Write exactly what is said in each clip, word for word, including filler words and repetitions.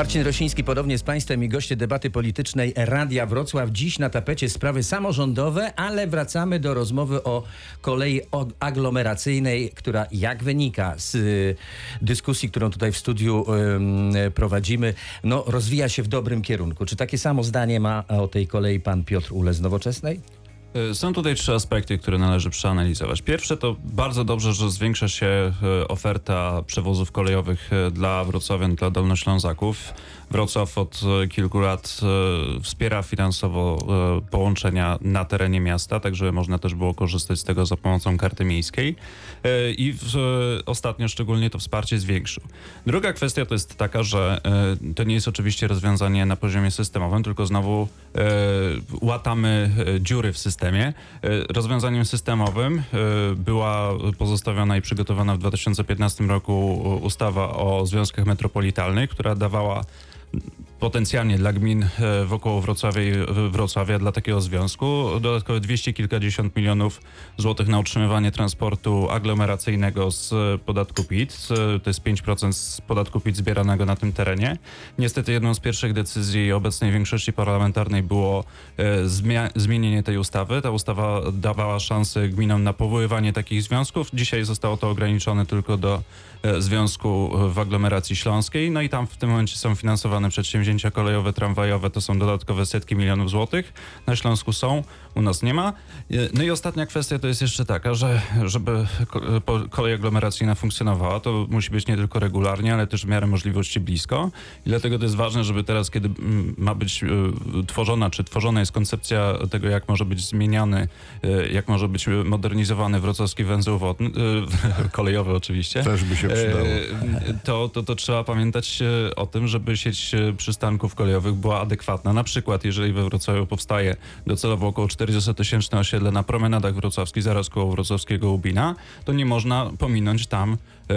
Marcin Rosiński podobnie z Państwem i goście debaty politycznej Radia Wrocław. Dziś na tapecie sprawy samorządowe, ale wracamy do rozmowy o kolei aglomeracyjnej, która jak wynika z dyskusji, którą tutaj w studiu prowadzimy, no, rozwija się w dobrym kierunku. Czy takie samo zdanie ma o tej kolei pan Piotr Uhle z Nowoczesnej? Są tutaj trzy aspekty, które należy przeanalizować. Pierwsze to bardzo dobrze, że zwiększa się oferta przewozów kolejowych dla wrocławian, dla dolnoślązaków. Wrocław od kilku lat wspiera finansowo połączenia na terenie miasta, tak żeby można też było korzystać z tego za pomocą karty miejskiej i w, ostatnio szczególnie to wsparcie zwiększył. Druga kwestia to jest taka, że to nie jest oczywiście rozwiązanie na poziomie systemowym, tylko znowu łatamy dziury w systemie. Rozwiązaniem systemowym była pozostawiona i przygotowana w dwa tysiące piętnastym roku ustawa o związkach metropolitalnych, która dawała potencjalnie dla gmin wokół Wrocławia, Wrocławia dla takiego związku dodatkowe dwieście kilkadziesiąt milionów złotych na utrzymywanie transportu aglomeracyjnego z podatku P I T. To jest pięć procent z podatku P I T zbieranego na tym terenie. Niestety jedną z pierwszych decyzji obecnej większości parlamentarnej było zmia- zmienienie tej ustawy. Ta ustawa dawała szansę gminom na powoływanie takich związków. Dzisiaj zostało to ograniczone tylko do związku w aglomeracji śląskiej. No i tam w tym momencie są finansowane przedsięwzięcia kolejowe, tramwajowe, to są dodatkowe setki milionów złotych. Na Śląsku są, u nas nie ma. No i ostatnia kwestia to jest jeszcze taka, że żeby kolej aglomeracyjna funkcjonowała, to musi być nie tylko regularnie, ale też w miarę możliwości blisko. I dlatego to jest ważne, żeby teraz, kiedy ma być tworzona, czy tworzona jest koncepcja tego, jak może być zmieniany, jak może być modernizowany wrocławski węzeł wodny, kolejowy oczywiście. Też by się przydało. To, to, to trzeba pamiętać o tym, żeby sieć przystanków kolejowych była adekwatna. Na przykład, jeżeli we Wrocławiu powstaje docelowo około czterdziestotysięczne osiedle na promenadach wrocławskich, zaraz koło wrocławskiego Łubina, to nie można pominąć tam e,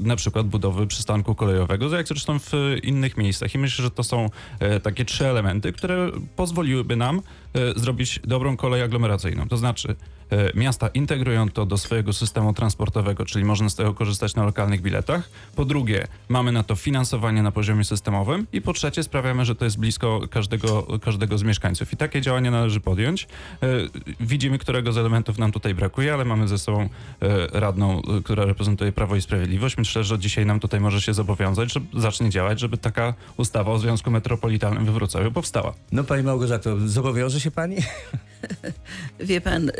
na przykład budowy przystanku kolejowego, jak zresztą w innych miejscach. I myślę, że to są e, takie trzy elementy, które pozwoliłyby nam e, zrobić dobrą kolej aglomeracyjną. To znaczy miasta integrują to do swojego systemu transportowego, czyli można z tego korzystać na lokalnych biletach. Po drugie, mamy na to finansowanie na poziomie systemowym i po trzecie sprawiamy, że to jest blisko każdego, każdego z mieszkańców i takie działania należy podjąć. Widzimy, którego z elementów nam tutaj brakuje, ale mamy ze sobą radną, która reprezentuje Prawo i Sprawiedliwość. Myślę, że dzisiaj nam tutaj może się zobowiązać, że zacznie działać, żeby taka ustawa o związku metropolitalnym we Wrocławiu powstała. No pani Małgorzato, zobowiąże się pani? Wie pan,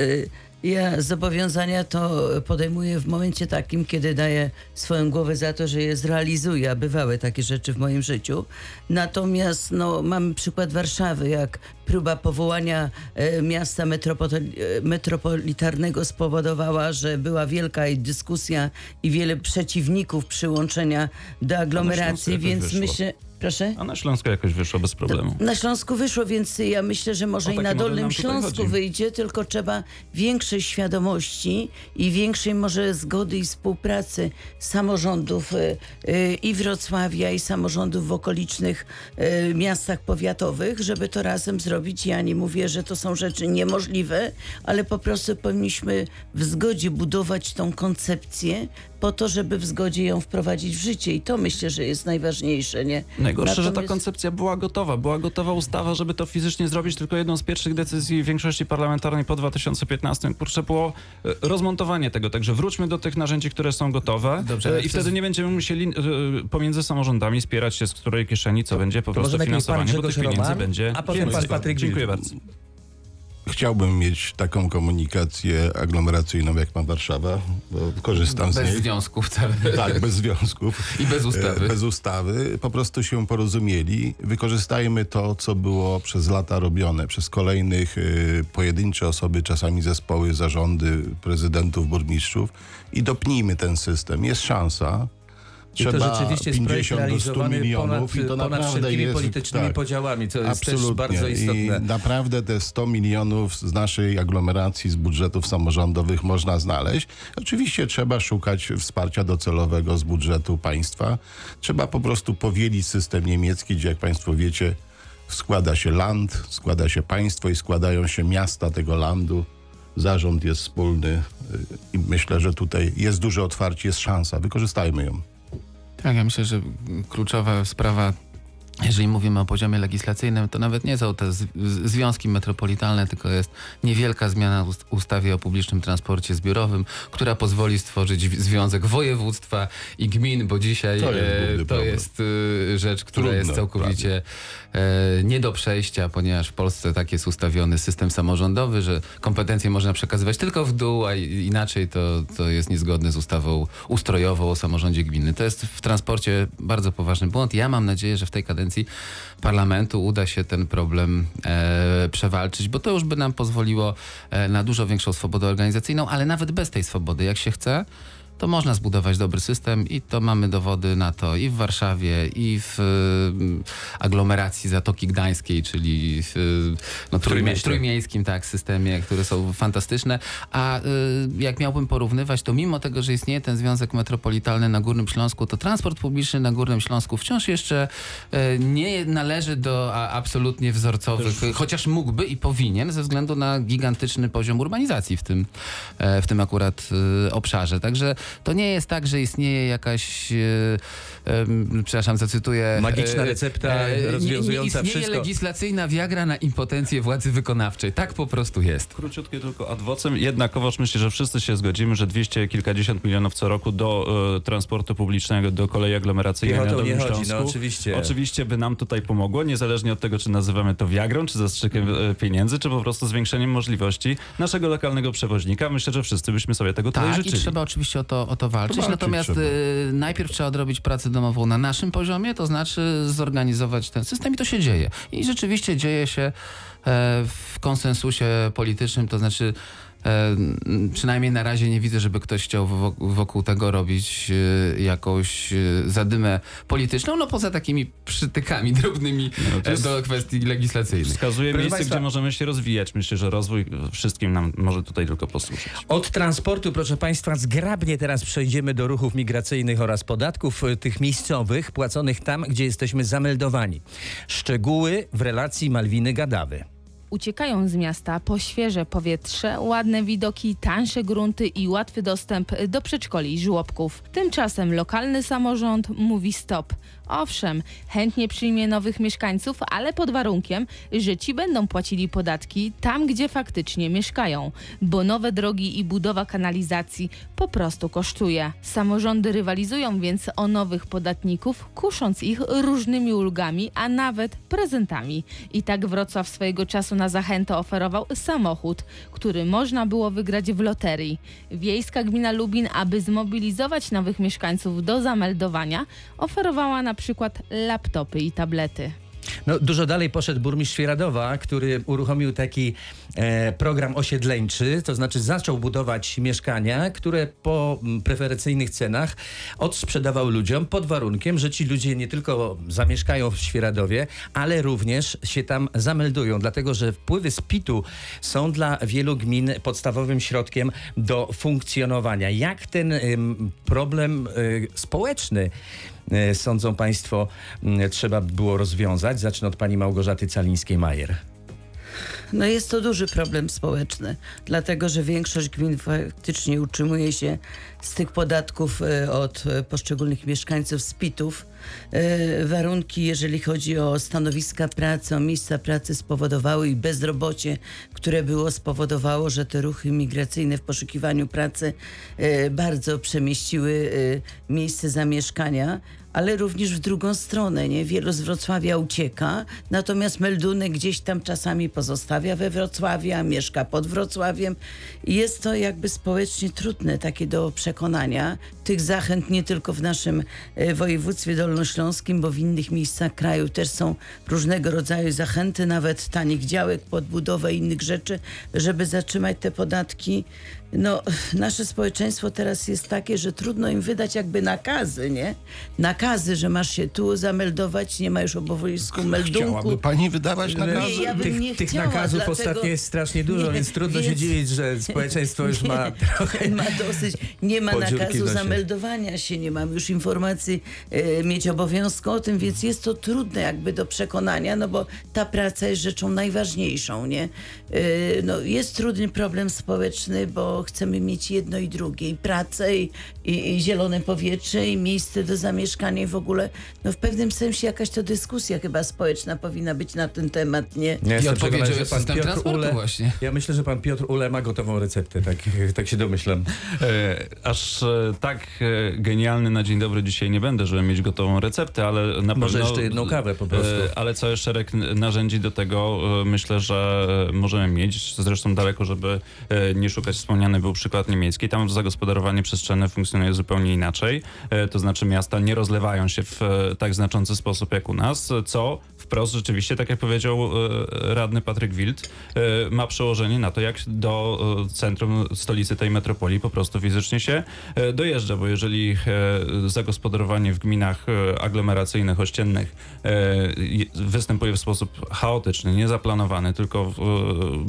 ja zobowiązania to podejmuję w momencie takim, kiedy daję swoją głowę za to, że je zrealizuję, a bywały takie rzeczy w moim życiu. Natomiast no, mamy przykład Warszawy, jak próba powołania e, miasta metropol- metropolitarnego spowodowała, że była wielka dyskusja i wiele przeciwników przyłączenia do aglomeracji, więc myślę... Proszę? A na Śląsku jakoś wyszło bez problemu. Na Śląsku wyszło, więc ja myślę, że może i na Dolnym Śląsku wyjdzie, tylko trzeba większej świadomości i większej może zgody i współpracy samorządów yy, i Wrocławia, i samorządów w okolicznych yy, miastach powiatowych, żeby to razem zrobić. Ja nie mówię, że to są rzeczy niemożliwe, ale po prostu powinniśmy w zgodzie budować tą koncepcję, po to, żeby w zgodzie ją wprowadzić w życie. I to myślę, że jest najważniejsze, nie? Najgorsze, natomiast... że ta koncepcja była gotowa. Była gotowa ustawa, żeby to fizycznie zrobić. Tylko jedną z pierwszych decyzji większości parlamentarnej po dwa tysiące piętnastym kurczę, było rozmontowanie tego. Także wróćmy do tych narzędzi, które są gotowe. Dobrze, i wtedy z... nie będziemy musieli pomiędzy samorządami spierać się, z której kieszeni, co to, będzie po prostu finansowanie, bo tych Roman, pieniędzy będzie. A potem pan Patryk Wild. Dziękuję bardzo. Chciałbym mieć taką komunikację aglomeracyjną, jak ma Warszawa, bo korzystam z niej. Bez związków wcale. Tak, bez związków. I bez ustawy. Bez ustawy. Po prostu się porozumieli. Wykorzystajmy to, co było przez lata robione, przez kolejnych y, pojedyncze osoby, czasami zespoły, zarządy, prezydentów, burmistrzów i dopnijmy ten system. Jest szansa. Trzeba I to rzeczywiście jest projekt realizowany milionów, ponad, i to ponad wszelkimi jest, politycznymi tak, podziałami, co jest absolutnie. Też bardzo istotne. I naprawdę te sto milionów z naszej aglomeracji, z budżetów samorządowych można znaleźć. Oczywiście trzeba szukać wsparcia docelowego z budżetu państwa. Trzeba po prostu powielić system niemiecki, gdzie jak państwo wiecie, składa się land, składa się państwo i składają się miasta tego landu. Zarząd jest wspólny i myślę, że tutaj jest duże otwarcie, jest szansa. Wykorzystajmy ją. Tak, ja myślę, że kluczowa sprawa jeżeli mówimy o poziomie legislacyjnym, to nawet nie są te z- związki metropolitalne, tylko jest niewielka zmiana w ustawie o publicznym transporcie zbiorowym, która pozwoli stworzyć związek województwa i gmin, bo dzisiaj to jest, e, to jest e, rzecz, która Trudno, jest całkowicie e, nie do przejścia, ponieważ w Polsce tak jest ustawiony system samorządowy, że kompetencje można przekazywać tylko w dół, a inaczej to, to jest niezgodne z ustawą ustrojową o samorządzie gminy. To jest w transporcie bardzo poważny błąd. Ja mam nadzieję, że w tej kadencji Parlamentu uda się ten problem e, przewalczyć, bo to już by nam pozwoliło e, na dużo większą swobodę organizacyjną, ale nawet bez tej swobody, jak się chce, to można zbudować dobry system i to mamy dowody na to i w Warszawie, i w y, aglomeracji Zatoki Gdańskiej, czyli w y, no, trójmie- trójmiejskim tak, systemie, które są fantastyczne. A y, jak miałbym porównywać, to mimo tego, że istnieje ten związek metropolitalny na Górnym Śląsku, to transport publiczny na Górnym Śląsku wciąż jeszcze y, nie należy do a, absolutnie wzorcowych, y, chociaż mógłby i powinien, ze względu na gigantyczny poziom urbanizacji w tym, y, w tym akurat y, obszarze. Także to nie jest tak, że istnieje jakaś, e, e, przepraszam, zacytuję... Magiczna recepta e, rozwiązująca nie, nie istnieje wszystko. Legislacyjna Viagra na impotencję władzy wykonawczej. Tak po prostu jest. Króciutkie tylko ad vocem. Jednakowoż myślę, że wszyscy się zgodzimy, że dwieście kilkadziesiąt milionów co roku do e, transportu publicznego, do kolei aglomeracyjnej na Dolnym Śląsku. No, oczywiście. oczywiście by nam tutaj pomogło, niezależnie od tego, czy nazywamy to Viagrą, czy zastrzykiem e, pieniędzy, czy po prostu zwiększeniem możliwości naszego lokalnego przewoźnika. Myślę, że wszyscy byśmy sobie tego tutaj tak, życzyli. Tak, i trzeba oczywiście o to O, o to walczyć, to natomiast trzeba. najpierw trzeba odrobić pracę domową na naszym poziomie, to znaczy zorganizować ten system i to się dzieje. I rzeczywiście dzieje się w konsensusie politycznym, to znaczy przynajmniej na razie nie widzę, żeby ktoś chciał wokół tego robić jakąś zadymę polityczną, no poza takimi przytykami drobnymi no do kwestii legislacyjnych. Wskazuje Proszę miejsce, Państwa, gdzie możemy się rozwijać. Myślę, że rozwój wszystkim nam może tutaj tylko posłużyć. Od transportu, proszę Państwa, zgrabnie teraz przejdziemy do ruchów migracyjnych oraz podatków tych miejscowych, płaconych tam, gdzie jesteśmy zameldowani. Szczegóły w relacji Malwiny-Gadawy. Uciekają z miasta po świeże powietrze, ładne widoki, tańsze grunty i łatwy dostęp do przedszkoli i żłobków. Tymczasem lokalny samorząd mówi stop. Owszem, chętnie przyjmie nowych mieszkańców, ale pod warunkiem, że ci będą płacili podatki tam, gdzie faktycznie mieszkają, bo nowe drogi i budowa kanalizacji po prostu kosztuje. Samorządy rywalizują więc o nowych podatników, kusząc ich różnymi ulgami, a nawet prezentami. I tak Wrocław swojego czasu na zachętę oferował samochód, który można było wygrać w loterii. Wiejska gmina Lubin, aby zmobilizować nowych mieszkańców do zameldowania, oferowała na przykład laptopy i tablety. No, dużo dalej poszedł burmistrz Świeradowa, który uruchomił taki e, program osiedleńczy, to znaczy zaczął budować mieszkania, które po preferencyjnych cenach odsprzedawał ludziom pod warunkiem, że ci ludzie nie tylko zamieszkają w Świeradowie, ale również się tam zameldują, dlatego że wpływy z P I T-u są dla wielu gmin podstawowym środkiem do funkcjonowania. Jak ten y, problem y, społeczny, sądzą Państwo, trzeba było rozwiązać? Zacznę od pani Małgorzaty Calińskiej-Majer. No jest to duży problem społeczny, dlatego że większość gmin faktycznie utrzymuje się z tych podatków od poszczególnych mieszkańców, z P I T-ów. Warunki, jeżeli chodzi o stanowiska pracy, o miejsca pracy, spowodowały i bezrobocie, które było, spowodowało, że te ruchy migracyjne w poszukiwaniu pracy bardzo przemieściły miejsce zamieszkania, ale również w drugą stronę, nie? Wielu z Wrocławia ucieka, natomiast melduny gdzieś tam czasami pozostawia we Wrocławiu, a mieszka pod Wrocławiem. I jest to jakby społecznie trudne takie do przekonania. Tych zachęt nie tylko w naszym województwie dolnośląskim, bo w innych miejscach kraju też są różnego rodzaju zachęty, nawet tanich działek pod budowę i innych rzeczy, żeby zatrzymać te podatki. No, nasze społeczeństwo teraz jest takie, że trudno im wydać jakby nakazy, nie? Nakazy, że masz się tu zameldować, nie ma już obowiązku meldunku. Chciałaby pani wydawać nakazy? Nie, ja bym nie tych, tych nakazów dlatego... ostatnio jest strasznie dużo, nie, więc trudno więc... się dziwić, że społeczeństwo już nie, ma trochę... Ma dosyć, nie ma nakazu zameldowania się, nie mam już informacji, e, mieć obowiązku o tym, więc jest to trudne jakby do przekonania, no bo ta praca jest rzeczą najważniejszą, nie? E, no, jest trudny problem społeczny, bo bo chcemy mieć jedno i drugie, i pracę, i, i, i zielone powietrze, i miejsce do zamieszkania, i w ogóle, no w pewnym sensie jakaś to dyskusja chyba społeczna powinna być na ten temat, nie? Nie, ja odpowiedział, że pan Piotr Uhle, właśnie. Ja myślę, że pan Piotr Uhle ma gotową receptę, tak, tak się domyślam. E, aż e, tak e, genialny na dzień dobry dzisiaj nie będę, żeby mieć gotową receptę, ale na pewno... Może jeszcze jedną kawę po prostu. E, ale cały szereg narzędzi do tego e, myślę, że e, możemy mieć. Zresztą daleko, żeby e, nie szukać, wspomniany był przykład niemiecki. Tam zagospodarowanie przestrzenne funkcjonuje zupełnie inaczej. E, to znaczy miasta nie rozlewają się w e, tak znaczący sposób jak u nas, co wprost rzeczywiście, tak jak powiedział e, radny Patryk Wild, e, ma przełożenie na to, jak do e, centrum stolicy tej metropolii po prostu fizycznie się e, dojeżdża, bo jeżeli e, zagospodarowanie w gminach e, aglomeracyjnych, ościennych e, występuje w sposób chaotyczny, niezaplanowany, tylko w,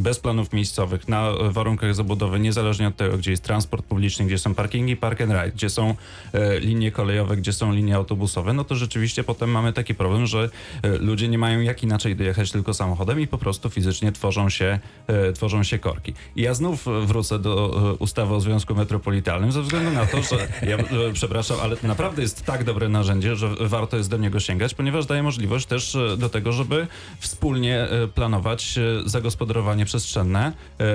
bez planów miejscowych, na warunkach zabudowy, niezależnie od tego, gdzie jest transport publiczny, gdzie są parkingi, park and ride, gdzie są e, linie kolejowe, gdzie są linie autobusowe, no to rzeczywiście potem mamy taki problem, że e, ludzie nie mają jak inaczej dojechać tylko samochodem i po prostu fizycznie tworzą się, e, tworzą się korki. I ja znów wrócę do e, ustawy o Związku Metropolitalnym ze względu na to, że ja e, przepraszam, ale naprawdę jest tak dobre narzędzie, że warto jest do niego sięgać, ponieważ daje możliwość też do tego, żeby wspólnie planować zagospodarowanie przestrzenne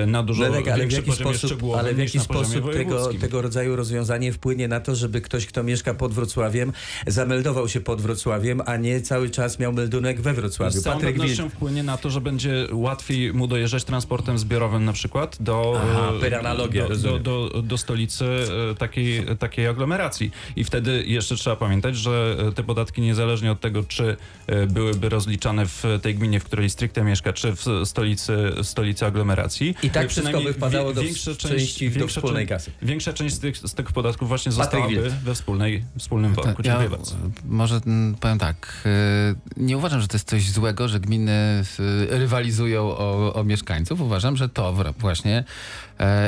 na dużo Lelek, ale większy w jaki poziomie szczegółowym. Ale w jaki sposób tego, tego rodzaju rozwiązanie wpłynie na to, żeby ktoś, kto mieszka pod Wrocławiem, zameldował się pod Wrocławiem, a nie cały czas miał meldunek we Wrocławiu. Z całą pewnością wpłynie na to, że będzie łatwiej mu dojeżdżać transportem zbiorowym na przykład do, Aha, do, do, do, do stolicy takiej, takiej aglomeracji. I wtedy jeszcze trzeba pamiętać, że te podatki niezależnie od tego, czy byłyby rozliczane w tej gminie, w której stricte mieszka, czy w stolicy, stolicy aglomeracji. I tak wszystko by wpadało do części, części do wspólnej kasy. Większa część z tych, z tych podatków właśnie zostałaby we wspólnej, wspólnym worku. Ja Dziękuję bardzo. Może powiem tak, nie uważam, że to jest coś złego, że gminy rywalizują o, o mieszkańców. Uważam, że to właśnie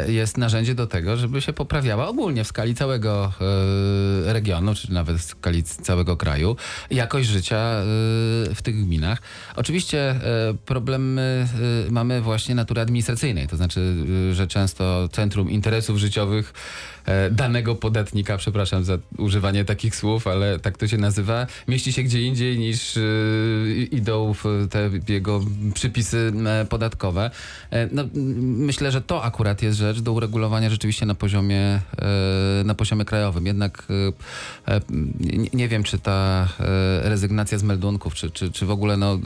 jest narzędzie do tego, żeby się poprawiała ogólnie w skali całego regionu, czy nawet w skali całego kraju, jakość życia w tych gminach. Oczywiście problemy mamy właśnie natury administracyjnej, to znaczy, że często centrum interesów życiowych danego podatnika, przepraszam za używanie takich słów, ale tak to się nazywa, mieści się gdzie indziej niż idą te jego przypisy podatkowe. No, myślę, że to akurat jest rzecz do uregulowania rzeczywiście na poziomie, na poziomie krajowym. Jednak nie wiem, czy ta rezygnacja z meldunków, czy, czy, czy w ogóle no,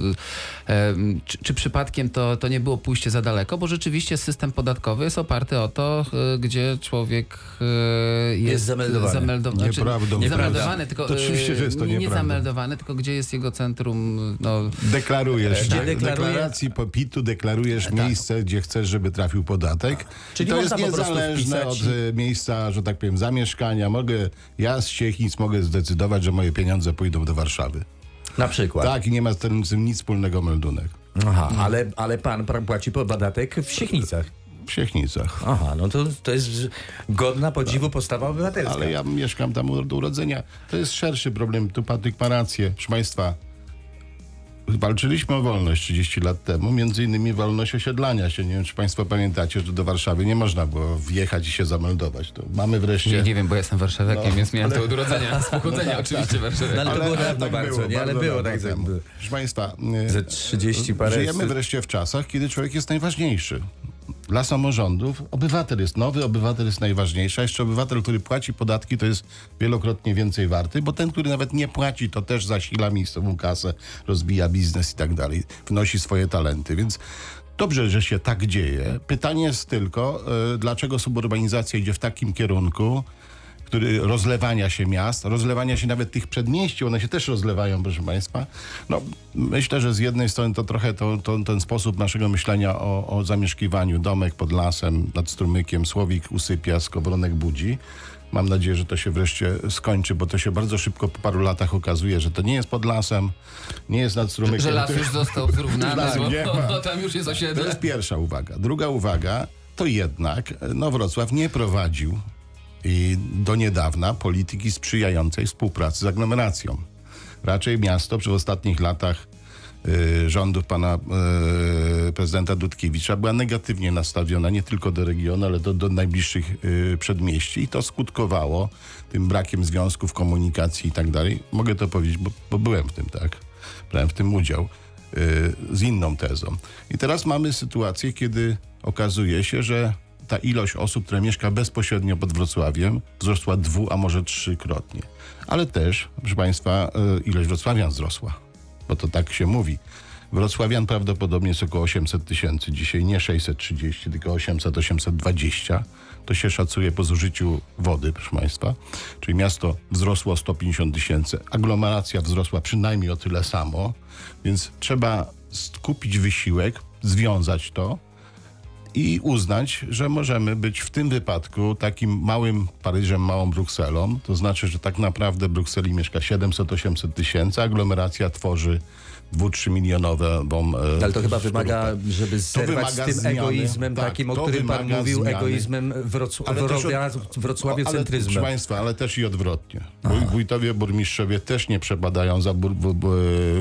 czy, czy przypadkiem to, to nie było pójście za daleko, bo rzeczywiście system podatkowy jest oparty o to, gdzie człowiek jest, jest zameldowany. zameldowany. Znaczy, nie zameldowany, tylko, to oczywiście, że jest to nie zameldowany, tylko gdzie jest jego centrum. No, deklarujesz. Tak? Deklaruje... Deklaracji P I T-u deklarujesz tak. miejsce, gdzie chcesz, żeby trafił podatek. Czyli to jest niezależne od miejsca, że tak powiem, zamieszkania. Mogę, ja z Siechnic mogę zdecydować, że moje pieniądze pójdą do Warszawy. Na przykład. Tak, i nie ma z tym nic wspólnego meldunek. Aha, mhm. ale, ale pan płaci podatek w Siechnicach. W Siechnicach. Aha, no to, to jest godna podziwu tak. postawa obywatelska. Ale ja mieszkam tam od urodzenia. To jest szerszy problem. Tu Patryk ma rację. Proszę państwa, walczyliśmy o wolność trzydzieści lat temu, między innymi wolność osiedlania się. Nie wiem, czy państwo pamiętacie, że do Warszawy nie można było wjechać i się zameldować. To mamy wreszcie... Nie, nie wiem, bo ja jestem warszawiakiem, no, więc miałem ale... to od urodzenia, z pochodzenia no tak, oczywiście warszawiakiem. No, ale, ale to było tak bardzo, bardzo, nie? Ale było tak temu. Temu. Proszę państwa, ze trzydzieści parę żyjemy wreszcie w czasach, kiedy człowiek jest najważniejszy. Dla samorządów obywatel jest nowy, obywatel jest najważniejszy, a jeszcze obywatel, który płaci podatki, to jest wielokrotnie więcej warty, bo ten, który nawet nie płaci, to też zasila miejscową kasę, rozbija biznes i tak dalej, wnosi swoje talenty, więc dobrze, że się tak dzieje. Pytanie jest tylko, yy, dlaczego suburbanizacja idzie w takim kierunku, który rozlewania się miast, rozlewania się nawet tych przedmieści, one się też rozlewają, proszę państwa. No, myślę, że z jednej strony to trochę to, to, ten sposób naszego myślenia o, o zamieszkiwaniu, domek pod lasem, nad strumykiem, słowik usypia, skowronek budzi. Mam nadzieję, że to się wreszcie skończy, bo to się bardzo szybko po paru latach okazuje, że to nie jest pod lasem, nie jest nad strumykiem. Że las już został zrównany, bo tam już jest osiedle. To jest pierwsza uwaga. Druga uwaga, to jednak no, Wrocław nie prowadził i do niedawna polityki sprzyjającej współpracy z aglomeracją. Raczej miasto przez ostatnich latach rządów pana prezydenta Dudkiewicza była negatywnie nastawiona nie tylko do regionu, ale do, do najbliższych przedmieści i to skutkowało tym brakiem związków, komunikacji i tak dalej. Mogę to powiedzieć, bo, bo byłem w tym, tak? Brałem w tym udział z inną tezą. I teraz mamy sytuację, kiedy okazuje się, że ta ilość osób, która mieszka bezpośrednio pod Wrocławiem, wzrosła dwu, a może trzykrotnie. Ale też, proszę państwa, ilość wrocławian wzrosła, bo to tak się mówi. Wrocławian prawdopodobnie jest około osiemset tysięcy dzisiaj, nie sześćset trzydzieści, tylko osiemset osiemset dwadzieścia. To się szacuje po zużyciu wody, proszę państwa. Czyli miasto wzrosło o sto pięćdziesiąt tysięcy, aglomeracja wzrosła przynajmniej o tyle samo, więc trzeba skupić wysiłek, związać to i uznać, że możemy być w tym wypadku takim małym Paryżem, małą Brukselą. To znaczy, że tak naprawdę w Brukseli mieszka siedemset osiemset tysięcy, aglomeracja tworzy dwu-trzymilionową... Ale to chyba wymaga, żeby zerwać wymaga z tym zmiany, egoizmem tak, takim, o którym pan mówił, zmiany, egoizmem wrocławiocentryzmem. Proszę państwa, ale też i odwrotnie. Aha. Wójtowie, burmistrzowie też nie przepadają za, bur, bu, bu,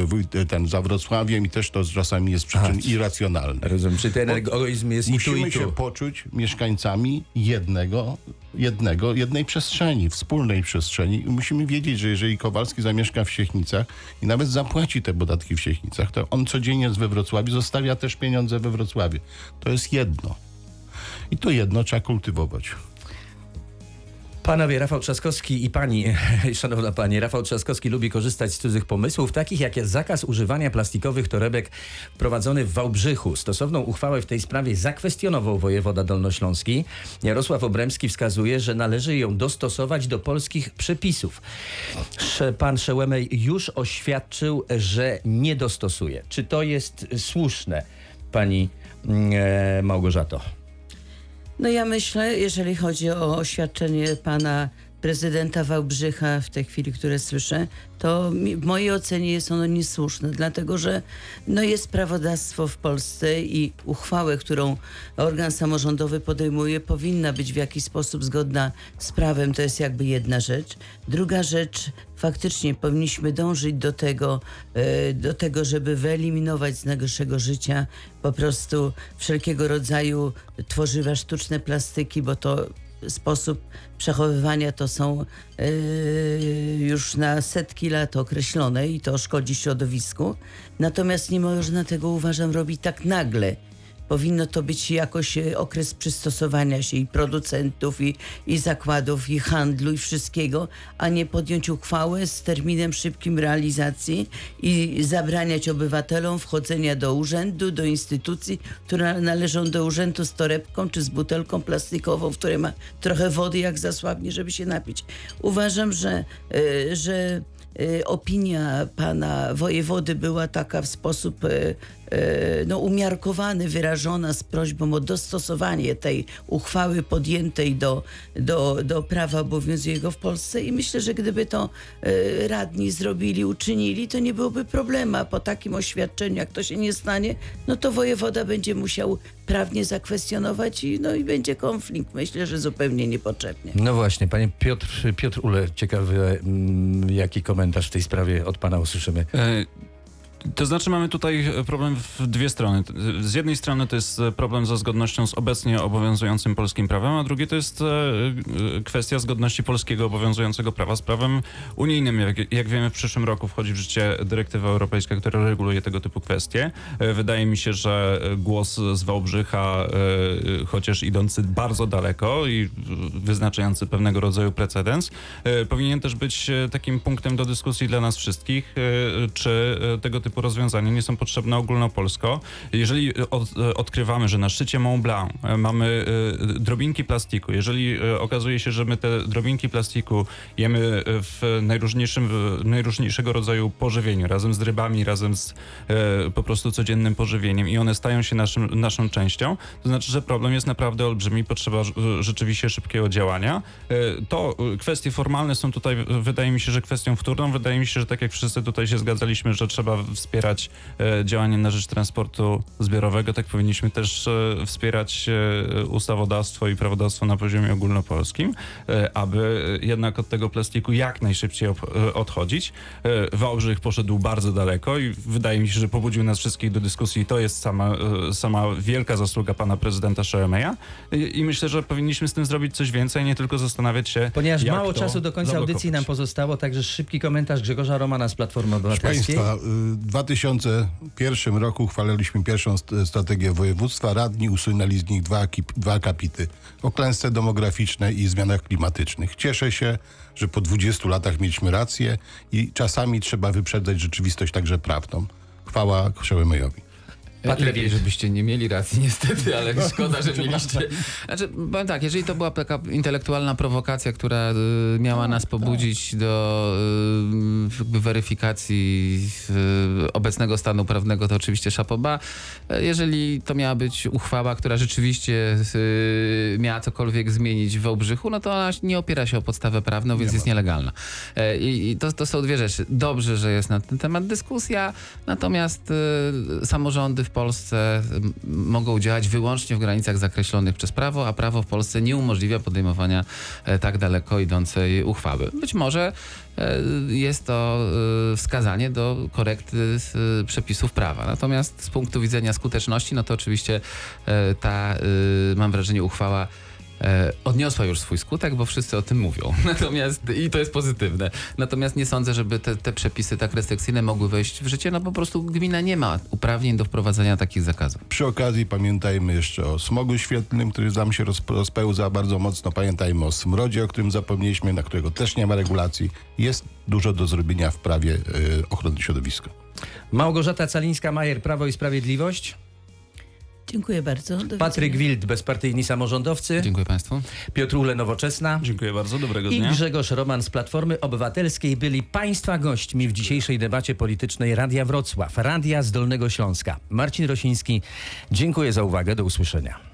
wuj, ten, za Wrocławiem i też to czasami jest przyczyn Aha. irracjonalnych. Rozumiem, czyli ten egoizm jest i tu, i tu. Musimy się poczuć mieszkańcami jednego, jednego, jednej przestrzeni, wspólnej przestrzeni. I musimy wiedzieć, że jeżeli Kowalski zamieszka w Siechnicach i nawet zapłaci te podatki w Siechnicach, to on codziennie jest we Wrocławiu, zostawia też pieniądze we Wrocławiu. To jest jedno. I to jedno trzeba kultywować. Panowie, Rafał Trzaskowski i pani, szanowna pani, Rafał Trzaskowski lubi korzystać z cudzych pomysłów, takich jak zakaz używania plastikowych torebek prowadzony w Wałbrzychu. Stosowną uchwałę w tej sprawie zakwestionował wojewoda dolnośląski. Jarosław Obremski wskazuje, że należy ją dostosować do polskich przepisów. Pan Szełemej już oświadczył, że nie dostosuje. Czy to jest słuszne, pani Małgorzato? No ja myślę, jeżeli chodzi o oświadczenie pana prezydenta Wałbrzycha w tej chwili, które słyszę, to w mojej ocenie jest ono niesłuszne, dlatego że no jest prawodawstwo w Polsce i uchwałę, którą organ samorządowy podejmuje, powinna być w jakiś sposób zgodna z prawem. To jest jakby jedna rzecz. Druga rzecz, faktycznie powinniśmy dążyć do tego, do tego, żeby wyeliminować z naszego życia po prostu wszelkiego rodzaju tworzywa sztuczne, plastyki, bo to sposób przechowywania to są yy, już na setki lat określone i to szkodzi środowisku. Natomiast nie można tego, uważam, robić tak nagle. Powinno to być jakoś okres przystosowania się i producentów, i, i zakładów, i handlu, i wszystkiego, a nie podjąć uchwały z terminem szybkim realizacji i zabraniać obywatelom wchodzenia do urzędu, do instytucji, które należą do urzędu z torebką czy z butelką plastikową, w której ma trochę wody, jak zasłabnie, żeby się napić. Uważam, że... Yy, że opinia pana wojewody była taka w sposób no, umiarkowany, wyrażona z prośbą o dostosowanie tej uchwały podjętej do, do, do prawa obowiązującego w Polsce i myślę, że gdyby to radni zrobili, uczynili, to nie byłoby problemu, a po takim oświadczeniu, jak to się nie stanie, no to wojewoda będzie musiał prawnie zakwestionować i, no, i będzie konflikt. Myślę, że zupełnie niepotrzebnie. No właśnie, panie Piotr, Piotr Uhle, ciekawy mm, jaki komentarz w tej sprawie od pana usłyszymy. E- To znaczy mamy tutaj problem w dwie strony. Z jednej strony to jest problem ze zgodnością z obecnie obowiązującym polskim prawem, a drugie to jest kwestia zgodności polskiego obowiązującego prawa z prawem unijnym. Jak, jak wiemy, w przyszłym roku wchodzi w życie dyrektywa europejska, która reguluje tego typu kwestie. Wydaje mi się, że głos z Wałbrzycha, chociaż idący bardzo daleko i wyznaczający pewnego rodzaju precedens, powinien też być takim punktem do dyskusji dla nas wszystkich, czy tego typu rozwiązania nie są potrzebne ogólnopolsko. Jeżeli od, odkrywamy, że na szczycie Mont Blanc mamy drobinki plastiku, jeżeli okazuje się, że my te drobinki plastiku jemy w najróżniejszym, najróżniejszego rodzaju pożywieniu, razem z rybami, razem z po prostu codziennym pożywieniem i one stają się naszym, naszą częścią, to znaczy, że problem jest naprawdę olbrzymi, potrzeba rzeczywiście szybkiego działania. To kwestie formalne są tutaj, wydaje mi się, że kwestią wtórną. Wydaje mi się, że tak jak wszyscy tutaj się zgadzaliśmy, że trzeba wspierać działanie na rzecz transportu zbiorowego, tak powinniśmy też wspierać ustawodawstwo i prawodawstwo na poziomie ogólnopolskim, aby jednak od tego plastiku jak najszybciej odchodzić. Wałbrzych poszedł bardzo daleko i wydaje mi się, że pobudził nas wszystkich do dyskusji i to jest sama, sama wielka zasługa pana prezydenta Szełemeja i myślę, że powinniśmy z tym zrobić coś więcej, nie tylko zastanawiać się, ponieważ jak mało czasu do końca zablokować. Audycji nam pozostało, także szybki komentarz Grzegorza Romana z Platformy Obywatelskiej. Proszę państwa, w dwa tysiące pierwszym roku uchwaliliśmy pierwszą strategię województwa. Radni usunęli z nich dwa, dwa akapity o klęsce demograficznej i zmianach klimatycznych. Cieszę się, że po dwudziestu latach mieliśmy rację i czasami trzeba wyprzedzać rzeczywistość także prawdą. Chwała Szełemejowi. Patryk, lepiej, żebyście nie mieli racji niestety, ale szkoda, że mieliście. Znaczy, powiem tak, jeżeli to była taka intelektualna prowokacja, która y, miała nas pobudzić do y, jakby weryfikacji y, obecnego stanu prawnego, to oczywiście szapoba. Jeżeli to miała być uchwała, która rzeczywiście y, miała cokolwiek zmienić w Wałbrzychu, no to ona nie opiera się o podstawę prawną, więc nie jest nielegalna. I y, y, to, to są dwie rzeczy. Dobrze, że jest na ten temat dyskusja, natomiast y, samorządy w W Polsce mogą działać wyłącznie w granicach zakreślonych przez prawo, a prawo w Polsce nie umożliwia podejmowania tak daleko idącej uchwały. Być może jest to wskazanie do korekty przepisów prawa. Natomiast z punktu widzenia skuteczności, no to oczywiście ta, mam wrażenie, uchwała odniosła już swój skutek, bo wszyscy o tym mówią. Natomiast, i to jest pozytywne. Natomiast nie sądzę, żeby te, te przepisy tak restrykcyjne mogły wejść w życie, no bo po prostu gmina nie ma uprawnień do wprowadzania takich zakazów. Przy okazji pamiętajmy jeszcze o smogu świetlnym, który nam się rozpełza bardzo mocno. Pamiętajmy o smrodzie, o którym zapomnieliśmy, na którego też nie ma regulacji. Jest dużo do zrobienia w prawie ochrony środowiska. Małgorzata Calińska-Majer, Prawo i Sprawiedliwość. Dziękuję bardzo. Do Patryk Wild, bezpartyjni samorządowcy. Dziękuję państwu. Piotr Uhle, Nowoczesna. Dziękuję bardzo, dobrego dnia. I Grzegorz Roman z Platformy Obywatelskiej byli państwa gośćmi w dzisiejszej debacie politycznej Radia Wrocław, radia z Dolnego Śląska. Marcin Rosiński, dziękuję za uwagę, do usłyszenia.